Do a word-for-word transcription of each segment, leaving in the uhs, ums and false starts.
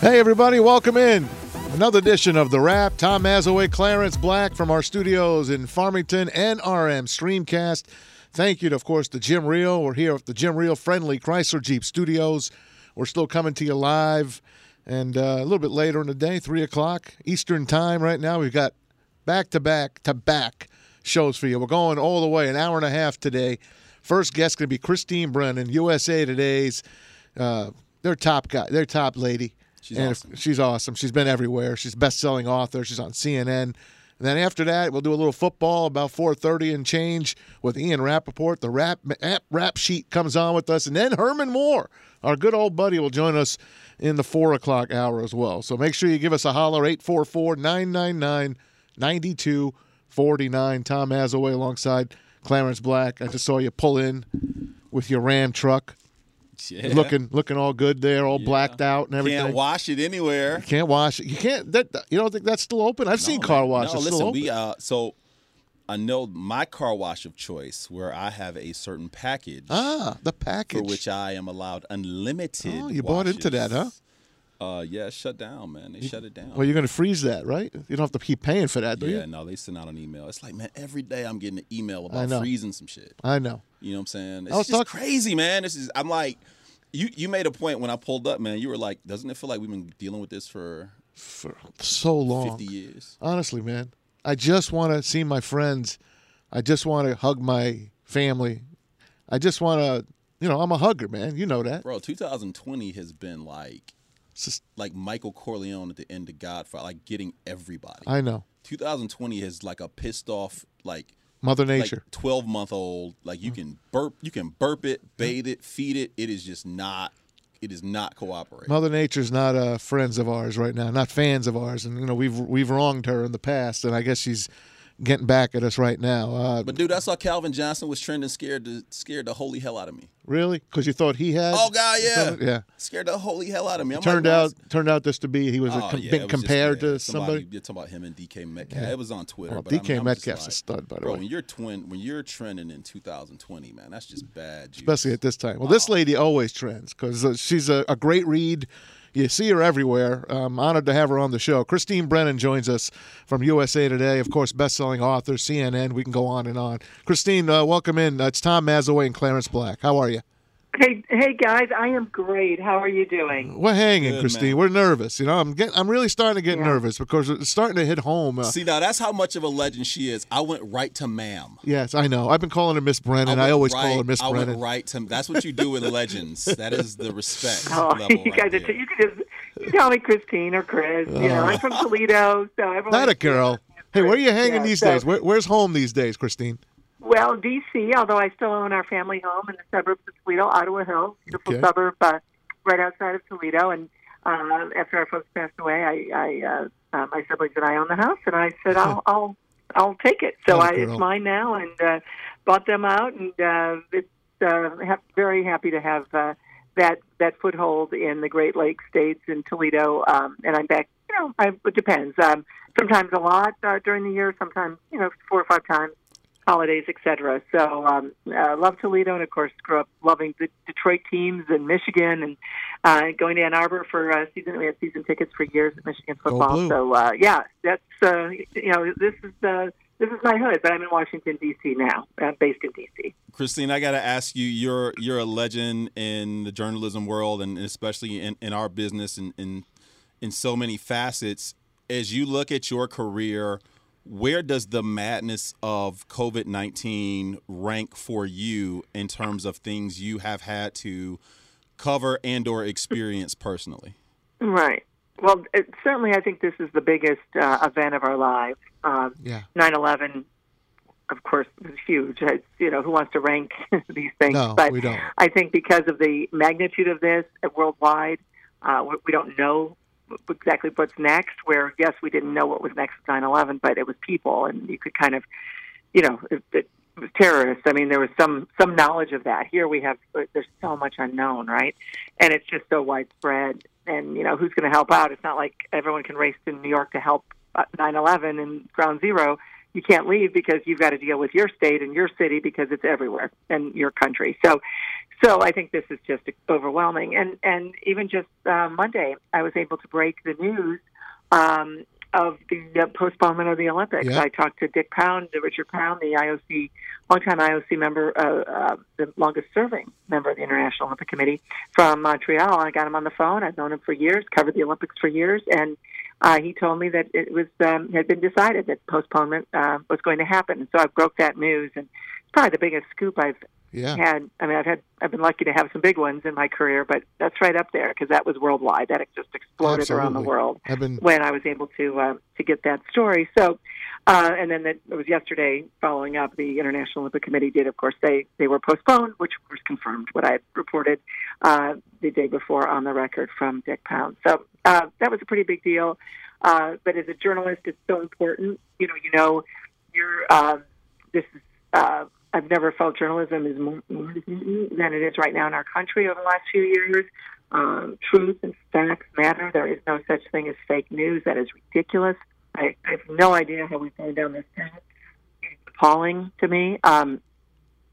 Hey, everybody, welcome in. Another edition of The Wrap. Tom Mazaway, Clarence Black from our studios in Farmington, N R M Streamcast. Thank you to, of course, to Jim Rio. We're here at the Jim Rio-friendly Chrysler Jeep Studios. We're still coming to you live. And uh, a little bit later in the day, three o'clock Eastern time right now, we've got back-to-back-to-back shows for you. We're going all the way, an hour and a half today. First guest going to be Christine Brennan, U S A Today's, uh, their top guy, their top lady. She's and awesome. She's awesome. She's been everywhere. She's a best-selling author. She's on C N N. And then after that, we'll do a little football about four thirty and change with Ian Rapoport. The rap, rap sheet comes on with us. And then Herman Moore, our good old buddy, will join us in the four o'clock hour as well. So make sure you give us a holler, eight four four, nine nine nine, nine two four nine. Tom Mazaway alongside Clarence Black. I just saw you pull in with your Ram truck. Yeah. Looking, looking all good there, all yeah. blacked out and everything. Can't wash it anywhere. You can't wash it. You can't. That, you don't think that's still open? I've no, seen car washes. No, it's listen. Still open. We uh, so I know my car wash of choice, where I have a certain package. Ah, the package for which I am allowed unlimited. Oh, you washes. Bought into that, huh? Uh, yeah, it's shut down, man. They you, shut it down. Well, you're going to freeze that, right? You don't have to keep paying for that, do yeah, you? Yeah, no, they send out an email. It's like, man, every day I'm getting an email about freezing some shit. I know. You know what I'm saying? It's just talk- crazy, man. This is. I'm like, you, you made a point when I pulled up, man. You were like, doesn't it feel like we've been dealing with this for, for so long? fifty years Honestly, man. I just want to see my friends. I just want to hug my family. I just want to, you know, I'm a hugger, man. You know that. Bro, two thousand twenty has been like. It's just like Michael Corleone at the end of Godfather, like getting everybody. I know. two thousand twenty is like a pissed off, like Mother Nature, like twelve month old. Like you mm. can burp, you can burp it, bathe it, feed it. It is just not. It is not cooperating. Mother Nature's not uh, friends of ours right now, not fans of ours, and you know we've we've wronged her in the past, and I guess she's getting back at us right now. Uh, but, dude, I saw Calvin Johnson was trending scared the, scared the holy hell out of me. Really? Because you thought he had? Oh, God, yeah. Something? Yeah. Scared the holy hell out of me. I'm turned like, out turned out this to be, he was oh, a, yeah, been was compared just, yeah, to somebody. You're talking about him and D K Metcalf. Yeah. It was on Twitter. Oh, but D K I mean, Metcalf's like, a stud, by the bro, way. Bro, when you're twin, when you're trending in two thousand twenty, man, that's just bad juice. Especially at this time. Well, oh. this lady always trends because uh, she's a, a great read. You see her everywhere. I'm honored to have her on the show. Christine Brennan joins us from U S A Today. Of course, best-selling author, C N N. We can go on and on. Christine, uh, welcome in. Uh, it's Tom Mazaway and Clarence Black. How are you? Hey, hey guys. I am great. How are you doing? We're hanging, good, Christine. Man. We're nervous. You know, I'm getting. I'm really starting to get yeah. nervous because it's starting to hit home. Uh, see, now that's how much of a legend she is. I went right to ma'am. Yes, I know. I've been calling her Miss Brennan. I, I always right, call her Miss Brennan. I went right to. That's what you do with legends. That is the respect oh, level. You guys, right t- you can just you call me Christine or Chris. Uh, you know, I'm from Toledo, so everyone. That a girl. Hey, where are you hanging yeah, these so, days? Where, where's home these days, Christine? Well, D C, although I still own our family home in the suburbs of Toledo, Ottawa Hills, beautiful okay. suburb uh, right outside of Toledo. And uh, after our folks passed away, I, I uh, uh, my siblings and I owned the house, and I said, I'll I'll, I'll take it. So I, it's mine now, and uh, bought them out, and uh, it's uh, ha- very happy to have uh, that that foothold in the Great Lakes states in Toledo. Um, and I'm back, you know, I, it depends. Um, sometimes a lot uh, during the year, sometimes, you know, four or five times. Holidays, et cetera. So, um, uh, love Toledo, and of course, grew up loving the Detroit teams and Michigan, and uh, going to Ann Arbor for uh, season. We had season tickets for years at Michigan football. So, uh, yeah, that's uh, you know, this is uh, this is my hood, but I'm in Washington D C now, uh, based in D C. Christine, I got to ask you, you're you're a legend in the journalism world, and especially in, in our business, and in in so many facets. As you look at your career, where does the madness of COVID nineteen rank for you in terms of things you have had to cover and or experience personally? Right. Well, it, certainly I think this is the biggest uh, event of our lives. Um, yeah. nine eleven, of course, was huge. It's, you know, who wants to rank these things? No, but we don't. I think because of the magnitude of this worldwide, uh, we don't know exactly what's next, where, yes, we didn't know what was next with nine eleven, but it was people, and you could kind of, you know, it, it was terrorists. I mean, there was some, some knowledge of that. Here we have, there's so much unknown, right? And it's just so widespread, and, you know, who's going to help out? It's not like everyone can race to New York to help nine eleven and Ground Zero. You can't leave because you've got to deal with your state and your city because it's everywhere, and your country. So So I think this is just overwhelming. And, and even just uh, Monday, I was able to break the news um, of the uh, postponement of the Olympics. Yeah. I talked to Dick Pound, Richard Pound, the I O C, longtime I O C member, uh, uh, the longest-serving member of the International Olympic Committee from Montreal. I got him on the phone. I've known him for years, covered the Olympics for years, and uh, he told me that it was um, had been decided that postponement uh, was going to happen. And so I broke that news, and it's probably the biggest scoop I've Yeah. had. I mean, I've had I've been lucky to have some big ones in my career, but that's right up there because that was worldwide. That just exploded Absolutely. around the world I've been... when I was able to uh, to get that story. So, uh, and then that, it was yesterday. Following up, the International Olympic Committee did, of course, they they were postponed, which was confirmed what I reported uh, the day before on the record from Dick Pound. So uh, that was a pretty big deal. Uh, but as a journalist, it's so important. You know, you know, you're uh, this is. Uh, I've never felt journalism is more important than it is right now in our country over the last few years. Um, truth and facts matter. There is no such thing as fake news. That is ridiculous. I, I have no idea how we've gone down this path. It's appalling to me. Um,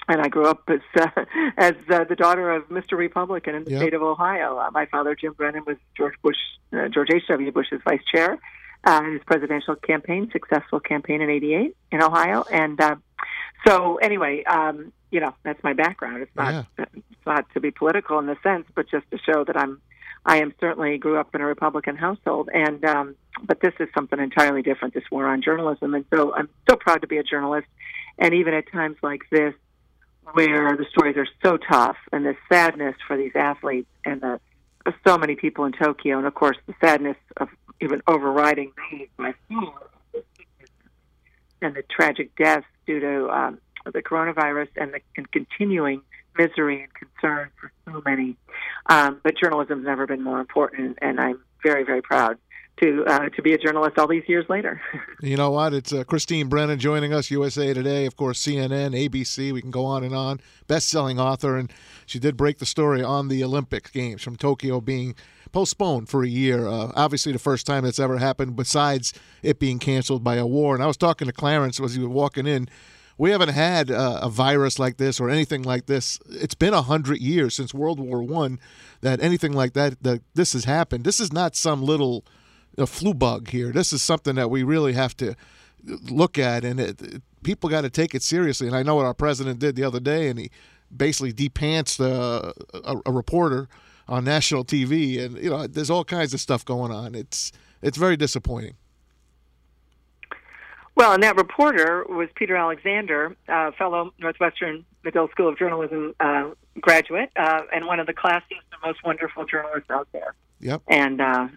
and I grew up as uh, as uh, the daughter of Mister Republican in the yep. state of Ohio. Uh, my father, Jim Brennan, was George Bush, uh, George H W. Bush's vice chair uh, in his presidential campaign, successful campaign in eighty-eight in Ohio. And uh, So anyway, um, you know, that's my background. It's not yeah. it's not to be political in the sense, but just to show that I'm I am certainly grew up in a Republican household, and um, but this is something entirely different. This war on journalism, and so I'm so proud to be a journalist. And even at times like this, where the stories are so tough, and the sadness for these athletes, and the so many people in Tokyo, and of course the sadness of even overriding my fear, and the tragic deaths due to um, the coronavirus and the and continuing misery and concern for so many. Um, but journalism's never been more important, and I'm very, very proud to uh, to be a journalist all these years later. You know what? It's uh, Christine Brennan joining us, U S A Today, of course, C N N, A B C, we can go on and on, best-selling author, and she did break the story on the Olympic Games from Tokyo being postponed for a year. Uh, obviously, the first time that's ever happened besides it being canceled by a war. And I was talking to Clarence as he was walking in. We haven't had uh, a virus like this or anything like this. It's been one hundred years since World War One that anything like that, that this has happened. This is not some little uh, flu bug here. This is something that we really have to look at, and it, it, people got to take it seriously. And I know what our president did the other day, and he basically de-pantsed uh, a, a reporter on national T V, and you know, there's all kinds of stuff going on. It's it's very disappointing. Well, and that reporter was Peter Alexander, a fellow Northwestern Medill School of Journalism uh, graduate, uh, and one of the classiest and most wonderful journalists out there. Yep. And uh,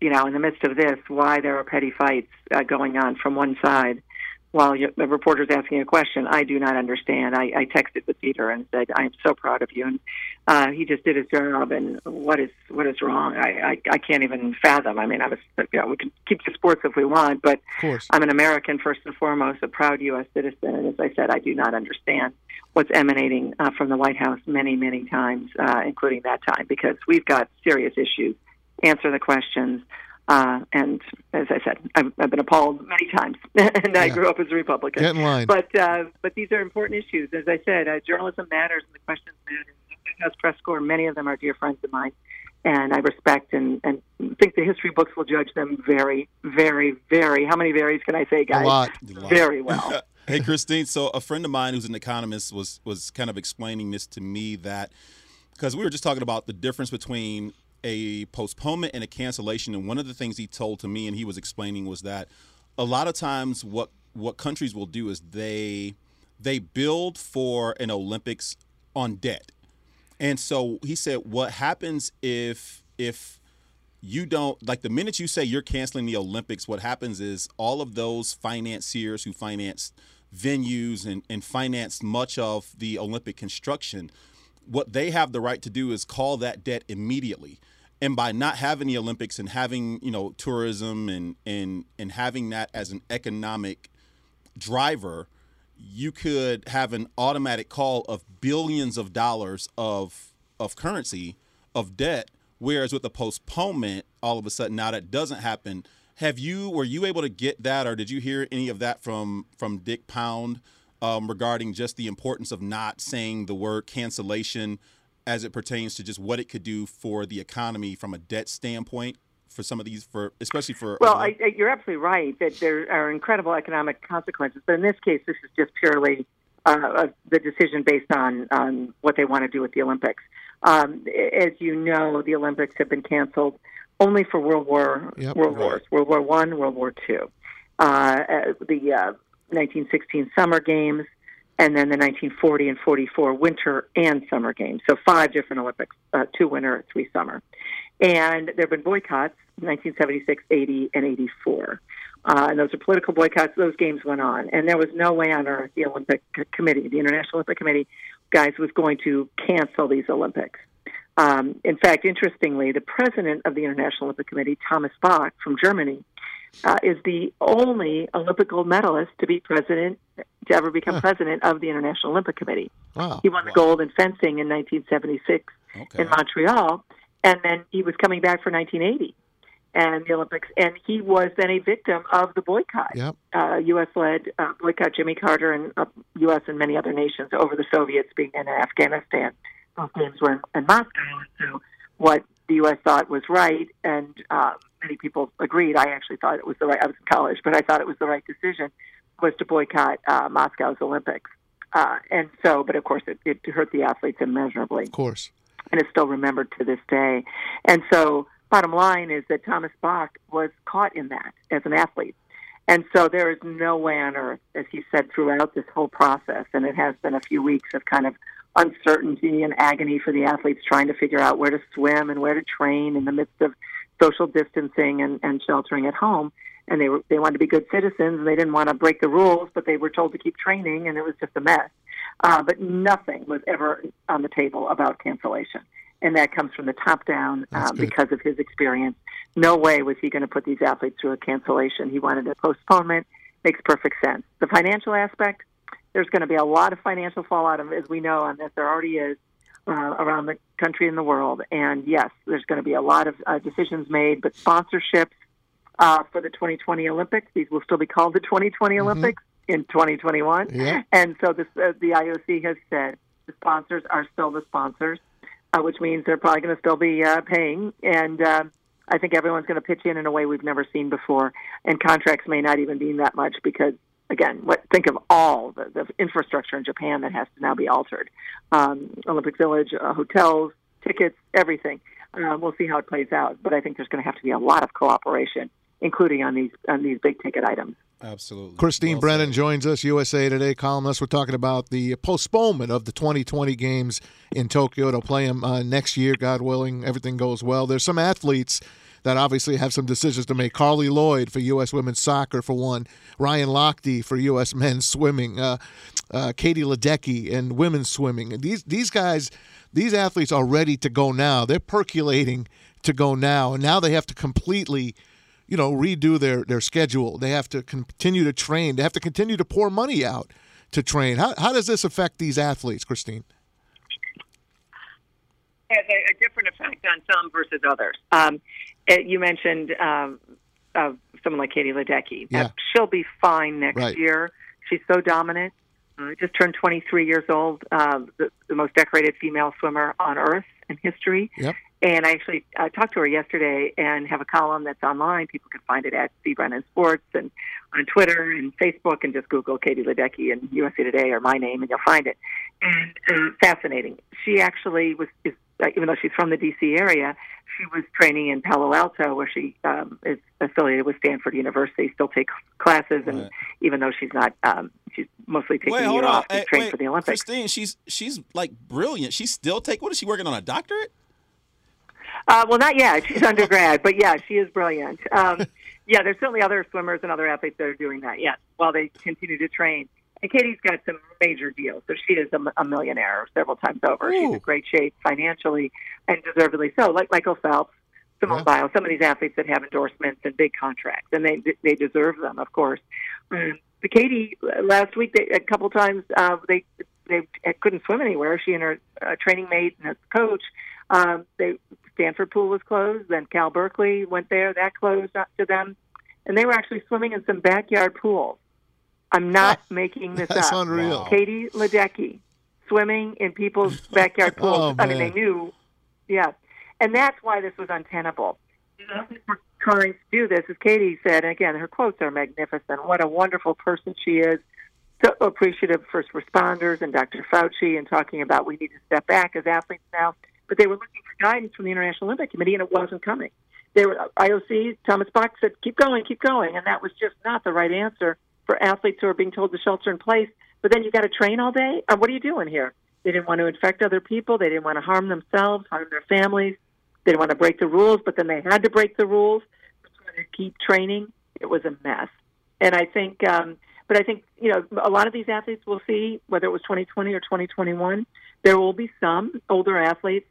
you know, in the midst of this, why there are petty fights uh, going on from one side, while you, the reporter's asking a question, I do not understand. I, I texted with Peter and said, "I'm so proud of you." And uh, he just did his job. And what is what is wrong? I, I, I can't even fathom. I mean, I was, you know, we can keep the sports if we want, but I'm an American first and foremost, a proud U S citizen. And as I said, I do not understand what's emanating uh, from the White House many, many times, uh, including that time, because we've got serious issues. Answer the questions. Uh, and as I said, I've, I've been appalled many times, and yeah. I grew up as a Republican. Get in line. But, uh, but these are important issues. As I said, uh, journalism matters, and the questions matter. White House press corps, many of them are dear friends of mine, and I respect and, and think the history books will judge them very, very, very, how many varies can I say, guys? A lot. A lot. Very well. Hey, Christine, so a friend of mine who's an economist was, was kind of explaining this to me, that because we were just talking about the difference between a postponement and a cancellation, and one of the things he told to me and he was explaining was that a lot of times what what countries will do is they they build for an Olympics on debt. And so he said, what happens if if you don't, like, the minute you say you're canceling the Olympics, what happens is all of those financiers who finance venues and and finance much of the Olympic construction, what they have the right to do is call that debt immediately. And by not having the Olympics and having, you know, tourism and and and having that as an economic driver, you could have an automatic call of billions of dollars of of currency, of debt, whereas with the postponement, all of a sudden now that doesn't happen. Have you were you able to get that, or did you hear any of that from from Dick Pound? Um, regarding just the importance of not saying the word cancellation as it pertains to just what it could do for the economy from a debt standpoint for some of these, for especially for... Well, I, I, you're absolutely right that there are incredible economic consequences. But in this case, this is just purely uh, the decision based on, on what they want to do with the Olympics. Um, as you know, the Olympics have been canceled only for World War yep, World right. Wars, World War One, World War Two, uh, the uh, nineteen sixteen Summer Games, and then the nineteen forty and forty-four Winter and Summer Games. So five different Olympics, uh, two winter, three summer. And there have been boycotts, nineteen seventy-six, eighty, and eighty-four. Uh, and those are political boycotts. Those games went on. And there was no way on earth the Olympic Committee, the International Olympic Committee, guys, was going to cancel these Olympics. Um, in fact, interestingly, the president of the International Olympic Committee, Thomas Bach from Germany, uh, is the only Olympic gold medalist to be president, to ever become huh. president of the International Olympic Committee. Wow. He won the wow. gold in fencing in nineteen seventy-six okay. in Montreal, and then he was coming back for nineteen eighty and the Olympics, and he was then a victim of the boycott, yep. uh, U S-led uh, boycott, Jimmy Carter and uh, U S and many other nations over the Soviets being in Afghanistan. Both games were in Moscow, so what the U S thought was right, and uh, many people agreed. I actually thought it was the right. I was in college, but I thought it was the right decision was to boycott uh, Moscow's Olympics, uh, and so. But of course, it, it hurt the athletes immeasurably. Of course, and it's still remembered to this day. And so, bottom line is that Thomas Bach was caught in that as an athlete, and so there is no way on earth, as he said throughout this whole process, and it has been a few weeks of kind of uncertainty and agony for the athletes trying to figure out where to swim and where to train in the midst of social distancing and, and sheltering at home. And they were, they wanted to be good citizens, and they didn't want to break the rules, but they were told to keep training, and it was just a mess. Uh, but nothing was ever on the table about cancellation. And that comes from the top down um, because of his experience. No way was he going to put these athletes through a cancellation. He wanted a postponement. Makes perfect sense. The financial aspect, there's going to be a lot of financial fallout, as we know, on this. There already is uh, around the country and the world. And, yes, there's going to be a lot of uh, decisions made. But sponsorships uh, for the twenty twenty Olympics, these will still be called the twenty twenty mm-hmm. Olympics in twenty twenty-one. Yeah. And so this, uh, the I O C has said the sponsors are still the sponsors, uh, which means they're probably going to still be uh, paying. And uh, I think everyone's going to pitch in in a way we've never seen before. And contracts may not even mean that much because, again, what, think of all the, the infrastructure in Japan that has to now be altered. Um, Olympic Village, uh, hotels, tickets, everything. Uh, we'll see how it plays out. But I think there's going to have to be a lot of cooperation, including on these on these big-ticket items. Absolutely. Christine well Brennan joins us, U S A Today columnist. We're talking about the postponement of the twenty twenty games in Tokyo to play them uh, next year, God willing, everything goes well. There's some athletes that obviously have some decisions to make. Carly Lloyd for U S women's soccer, for one. Ryan Lochte for U S men's swimming. Uh, uh, Katie Ledecky in women's swimming. And these these guys, these athletes are ready to go now. They're percolating to go now. And now they have to completely, you know, redo their, their schedule. They have to continue to train. They have to continue to pour money out to train. How, how does this affect these athletes, Christine? Has a, a different effect on some versus others. Um, it, you mentioned um, uh, someone like Katie Ledecky. Yeah. Uh, she'll be fine next right. year. She's so dominant. Uh, just turned twenty-three years old, uh, the, the most decorated female swimmer on Earth in history. Yep. And I actually uh, talked to her yesterday and have a column that's online. People can find it at C. Brennan Sports and on Twitter and Facebook, and just Google Katie Ledecky and U S A Today or my name, and you'll find it. And uh, fascinating. She actually was... Is, even though she's from the D C area, she was training in Palo Alto, where she um, is affiliated with Stanford University, still takes classes, and right. even though she's not, um, she's mostly taking wait, a year off to hey, train wait, for the Olympics. Christine, she's, she's like brilliant. She still take, what is she working on, a doctorate? Uh, well, not yet. She's undergrad, but yeah, she is brilliant. Um, yeah, there's certainly other swimmers and other athletes that are doing that, yes, while they continue to train. And Katie's got some major deals, so she is a, a millionaire several times over. Ooh. She's in great shape financially, and deservedly so, like Michael Phelps, Simone yeah. Biles, some of these athletes that have endorsements and big contracts, and they they deserve them, of course. Um, but Katie, last week, they, a couple times, uh, they they couldn't swim anywhere. She and her uh, training mate and her coach, um, they Stanford Pool was closed, then Cal Berkeley went there. That closed to them, and they were actually swimming in some backyard pools. I'm not making this That's up. Unreal. Katie Ledecky swimming in people's backyard pools. Oh, I mean, they knew. Yeah. And that's why this was untenable. You know, we're trying to do this, as Katie said, and again, her quotes are magnificent. What a wonderful person she is. So appreciative of first responders and Doctor Fauci, and talking about we need to step back as athletes now. But they were looking for guidance from the International Olympic Committee, and it wasn't coming. They were I O C, Thomas Bach said, keep going, keep going. And that was just not the right answer for athletes who are being told to shelter in place. But then you got to train all day? Uh, what are you doing here? They didn't want to infect other people. They didn't want to harm themselves, harm their families. They didn't want to break the rules, but then they had to break the rules to keep training. It was a mess. And I think, um, but I think, you know, a lot of these athletes will see, whether it was twenty twenty or twenty twenty-one, there will be some older athletes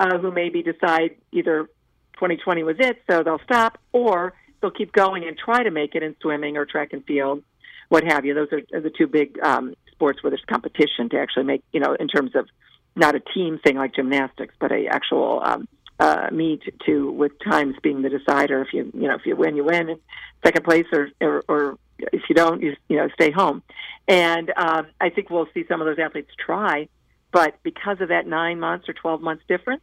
uh, who maybe decide either twenty twenty was it, so they'll stop, or they'll keep going and try to make it in swimming or track and field, what have you. Those are the two big um, sports where there's competition to actually make, you know, in terms of not a team thing like gymnastics, but a actual um, uh, meet to with times being the decider. If you you know if you win, you win, and second place, or, or or if you don't, you you know stay home. And um, I think we'll see some of those athletes try, but because of that nine months or twelve months difference,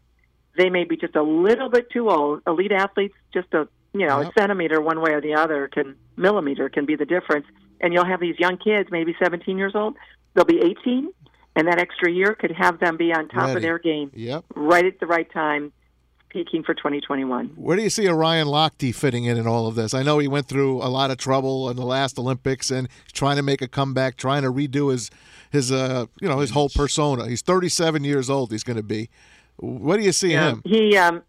they may be just a little bit too old. Elite athletes, just a you know yep. a centimeter one way or the other can millimeter can be the difference. And you'll have these young kids, maybe seventeen years old, they'll be eighteen, and that extra year could have them be on top Ready. of their game yep. right at the right time, peaking for twenty twenty-one. Where do you see a Ryan Lochte fitting in in all of this? I know he went through a lot of trouble in the last Olympics and trying to make a comeback, trying to redo his his uh, you know his whole persona. He's thirty-seven years old, he's going to be. What do you see yeah. him? He, um,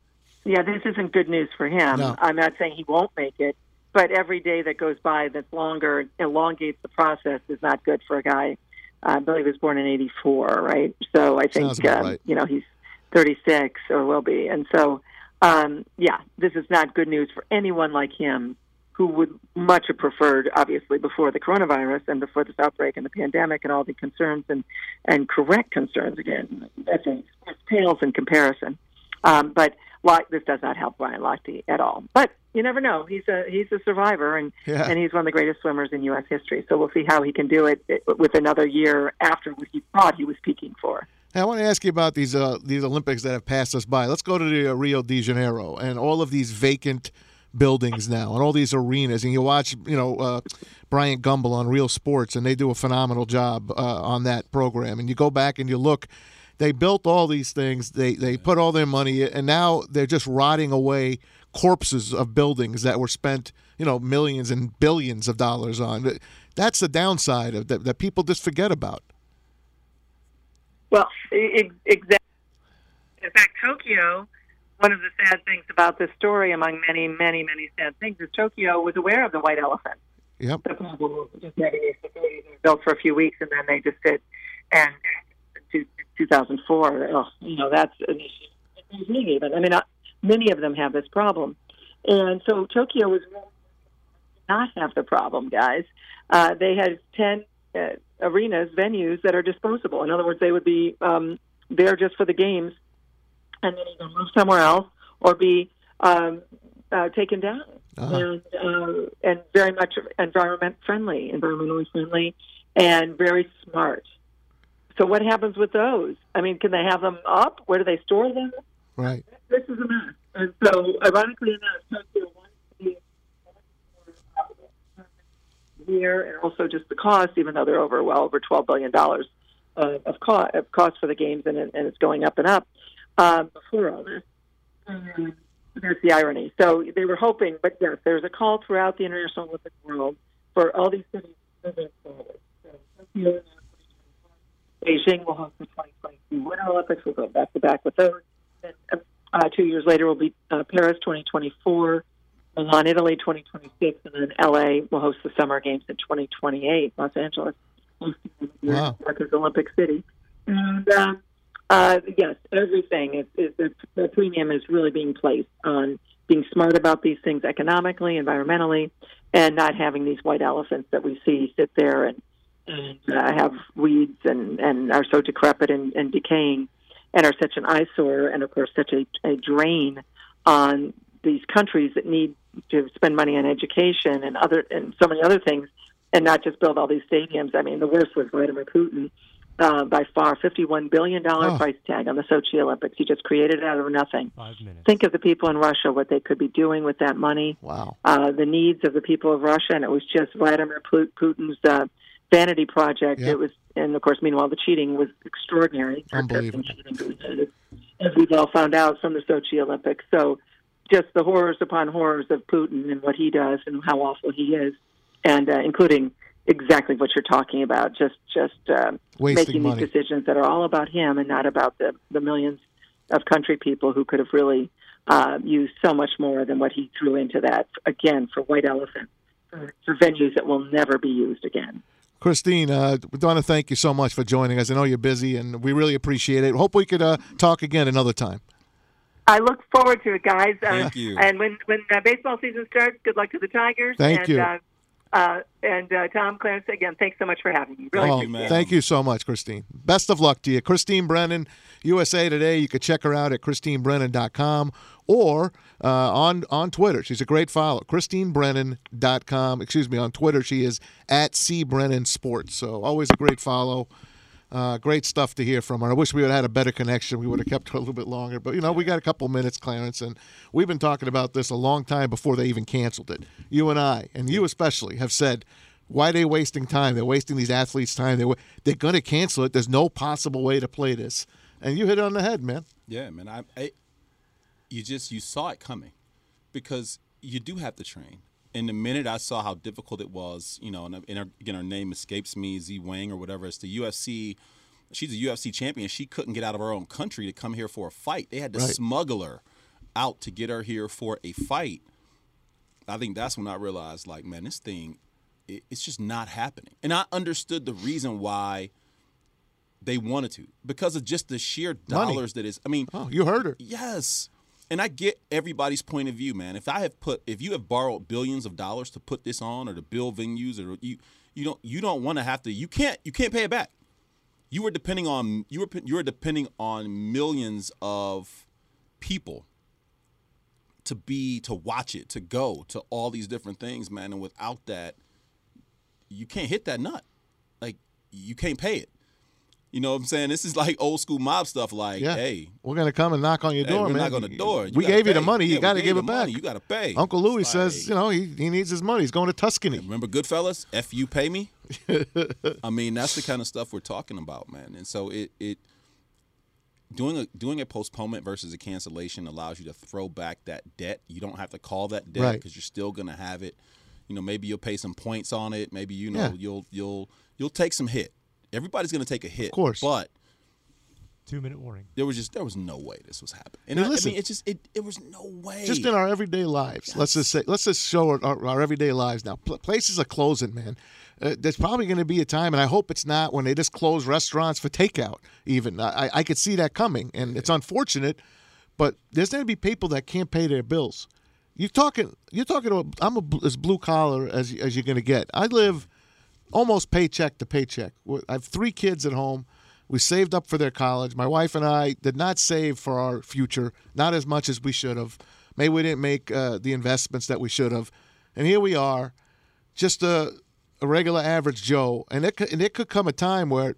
yeah, this isn't good news for him. No. I'm not saying he won't make it. But every day that goes by that's longer, elongates the process, is not good for a guy. I believe he was born in eighty-four, right? So I think, um, right. you know, he's thirty-six or will be. And so, um, yeah, this is not good news for anyone like him who would much have preferred, obviously, before the coronavirus and before this outbreak and the pandemic and all the concerns and, and correct concerns, again, that's a pales in comparison. Um, but Lochte, this does not help Ryan Lochte at all. But you never know. He's a he's a survivor, and yeah. and he's one of the greatest swimmers in U S history. So we'll see how he can do it with another year after what he thought he was peaking for. Now, I want to ask you about these uh, these Olympics that have passed us by. Let's go to the, uh, Rio de Janeiro and all of these vacant buildings now and all these arenas. And you watch, you know, uh, Brian Gumbel on Real Sports, and they do a phenomenal job uh, on that program. And you go back and you look. They built all these things. They they put all their money in, and now they're just rotting away corpses of buildings that were spent, you know, millions and billions of dollars on. That's the downside of that, that people just forget about. Well, exactly. In fact, Tokyo, one of the sad things about this story, among many, many, many sad things, is Tokyo was aware of the white elephant. Yep. The problem was just having these facilities built for a few weeks, and then they just did and. two thousand four, oh, you know, that's an issue. Even. I mean, many of them have this problem. And so Tokyo was not have the problem, guys. Uh, they had ten uh, arenas, venues that are disposable. In other words, they would be um, there just for the games and then either move somewhere else or be um, uh, taken down. Uh-huh. And, uh, and very much environment friendly, environmentally friendly, and very smart. So what happens with those? I mean, can they have them up? Where do they store them? Right. This is a mess. And so, ironically enough, Tokyo wants to be here, and also just the cost, even though they're over well over twelve billion dollars uh, of, co- of cost for the games, and, and it's going up and up um, before all this. Um, that's the irony. So they were hoping, but yes, there's a call throughout the international Olympic world for all these cities moving forward. So Tokyo Beijing will host the twenty twenty-two Winter Olympics. We'll go back to back with those. And, uh, two years later will be uh, Paris twenty twenty-four, Milan, Italy twenty twenty-six, and then L A will host the Summer Games in twenty twenty-eight. Los Angeles, wow. America's Olympic City. And uh, uh, yes, everything is, is the, the premium is really being placed on being smart about these things economically, environmentally, and not having these white elephants that we see sit there and. and uh, have weeds and, and are so decrepit and, and decaying and are such an eyesore and, of course, such a, a drain on these countries that need to spend money on education and other and so many other things and not just build all these stadiums. I mean, the worst was Vladimir Putin uh, by far, fifty-one billion dollars oh. price tag on the Sochi Olympics. He just created it out of nothing. Five minutes. Think of the people in Russia, what they could be doing with that money. Wow. Uh, the needs of the people of Russia, and it was just Vladimir Putin's uh, vanity project. Yep. It was, and of course, meanwhile, the cheating was extraordinary. Unbelievable. As we've all found out from the Sochi Olympics. So just the horrors upon horrors of Putin and what he does and how awful he is, and uh, including exactly what you're talking about, just just uh, making money. These decisions that are all about him and not about the, the millions of country people who could have really uh, used so much more than what he threw into that, again, for white elephant, for, for venues that will never be used again. Christine, uh, we want to thank you so much for joining us. I know you're busy, and we really appreciate it. Hope we could uh, talk again another time. I look forward to it, guys. Uh, Thank you. And when when uh, baseball season starts, good luck to the Tigers. Thank and, you. Uh, uh, and uh, Tom, Clarence, again, thanks so much for having me. Really oh, appreciate it. Thank you so much, Christine. Best of luck to you. Christine Brennan, U S A Today. You can check her out at christine brennan dot com or uh, on, on Twitter. She's a great follow. christine brennan dot com. Excuse me, on Twitter she is at c brennan sports. So always a great follow. Uh, great stuff to hear from her. I wish we would have had a better connection. We would have kept her a little bit longer. But, you know, we got a couple minutes, Clarence, and we've been talking about this a long time before they even canceled it. You and I, and you especially, have said, why are they wasting time? They're wasting these athletes' time. They're, they're going to cancel it. There's no possible way to play this. And you hit it on the head, man. Yeah, man. I, I you just you saw it coming because you do have to train. And the minute I saw how difficult it was, you know, and, and her, again, her name escapes me, Z Wang or whatever, it's the U F C. She's a U F C champion. She couldn't get out of her own country to come here for a fight. They had to right. smuggle her out to get her here for a fight. I think that's when I realized, like, man, this thing, it, it's just not happening. And I understood the reason why they wanted to, because of just the sheer dollars Money. That is. I mean, oh, you heard her. Yes. And I get everybody's point of view, man. If I have put, if you have borrowed billions of dollars to put this on, or to build venues, or you, you don't, you don't want to have to. You can't, you can't pay it back. You were depending on, you were, you were depending on millions of people to be, to watch it, to go to all these different things, man. And without that, you can't hit that nut. Like you can't pay it. You know what I'm saying? This is like old school mob stuff. Like, yeah. hey, we're gonna come and knock on your door, hey, we're man. Knock on the door. You we gave pay. you the money. You yeah, gotta give it back. Money. You gotta pay. Uncle Louis like, says, you know, he, he needs his money. He's going to Tuscany. Remember Goodfellas? F you pay me. I mean, that's the kind of stuff we're talking about, man. And so it it doing a doing a postponement versus a cancellation allows you to throw back that debt. You don't have to call that debt because right. you're still gonna have it. You know, maybe you'll pay some points on it. Maybe you know yeah. you'll you'll you'll take some hit. Everybody's going to take a hit, of course. But two-minute warning. There was just there was no way this was happening. And now, I, listen, I mean, it's just it, it was no way. Just in our everyday lives, yes. let's just say, let's just show our, our, our everyday lives now. Pl- places are closing, man. Uh, there's probably going to be a time, and I hope it's not, when they just close restaurants for takeout. Even I, I could see that coming, and yeah. it's unfortunate, but there's going to be people that can't pay their bills. You're talking, you're talking to. A, I'm a, as blue collar as as you're going to get. I live. Almost paycheck to paycheck. I have three kids at home. We saved up for their college. My wife and I did not save for our future, not as much as we should have. Maybe we didn't make uh, the investments that we should have. And here we are, just a, a regular average Joe. And it, and it could come a time where,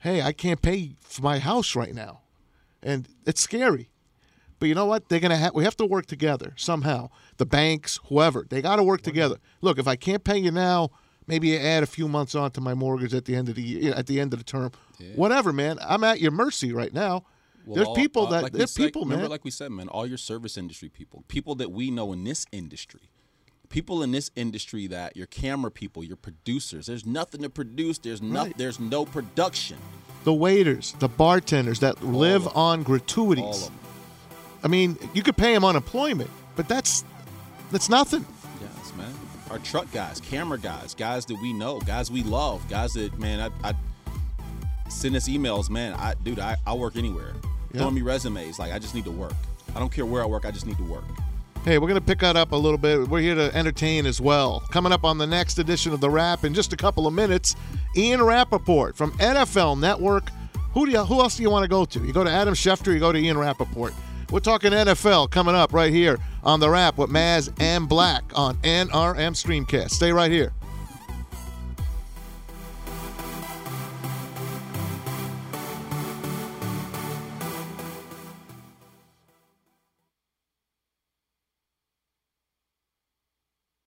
hey, I can't pay for my house right now. And it's scary. But you know what? They're gonna have. We have to work together somehow. The banks, whoever, they got to work together. Look, if I can't pay you now, maybe add a few months on to my mortgage at the end of the year, at the end of the term, yeah. whatever, man. I'm at your mercy right now. Well, there's all, people that uh, like there's people, said, man. Remember, like we said, man, all your service industry people, people that we know in this industry, people in this industry that your camera people, your producers. There's nothing to produce. There's no, right. there's no production. The waiters, the bartenders that all live on gratuities. All of them. I mean, you could pay them unemployment, but that's that's nothing. Yes, man. Our truck guys, camera guys, guys that we know, guys we love, guys that, man, I, I send us emails, man, I, dude, I, I work anywhere. Yeah. Throwing me resumes, like, I just need to work. I don't care where I work, I just need to work. Hey, we're going to pick that up a little bit. We're here to entertain as well. Coming up on the next edition of The Wrap in just a couple of minutes, Ian Rapoport from N F L Network. Who do you, who else do you want to go to? You go to Adam Schefter, you go to Ian Rapoport. We're talking N F L coming up right here on The Wrap with Maz and Black on N R M Streamcast. Stay right here.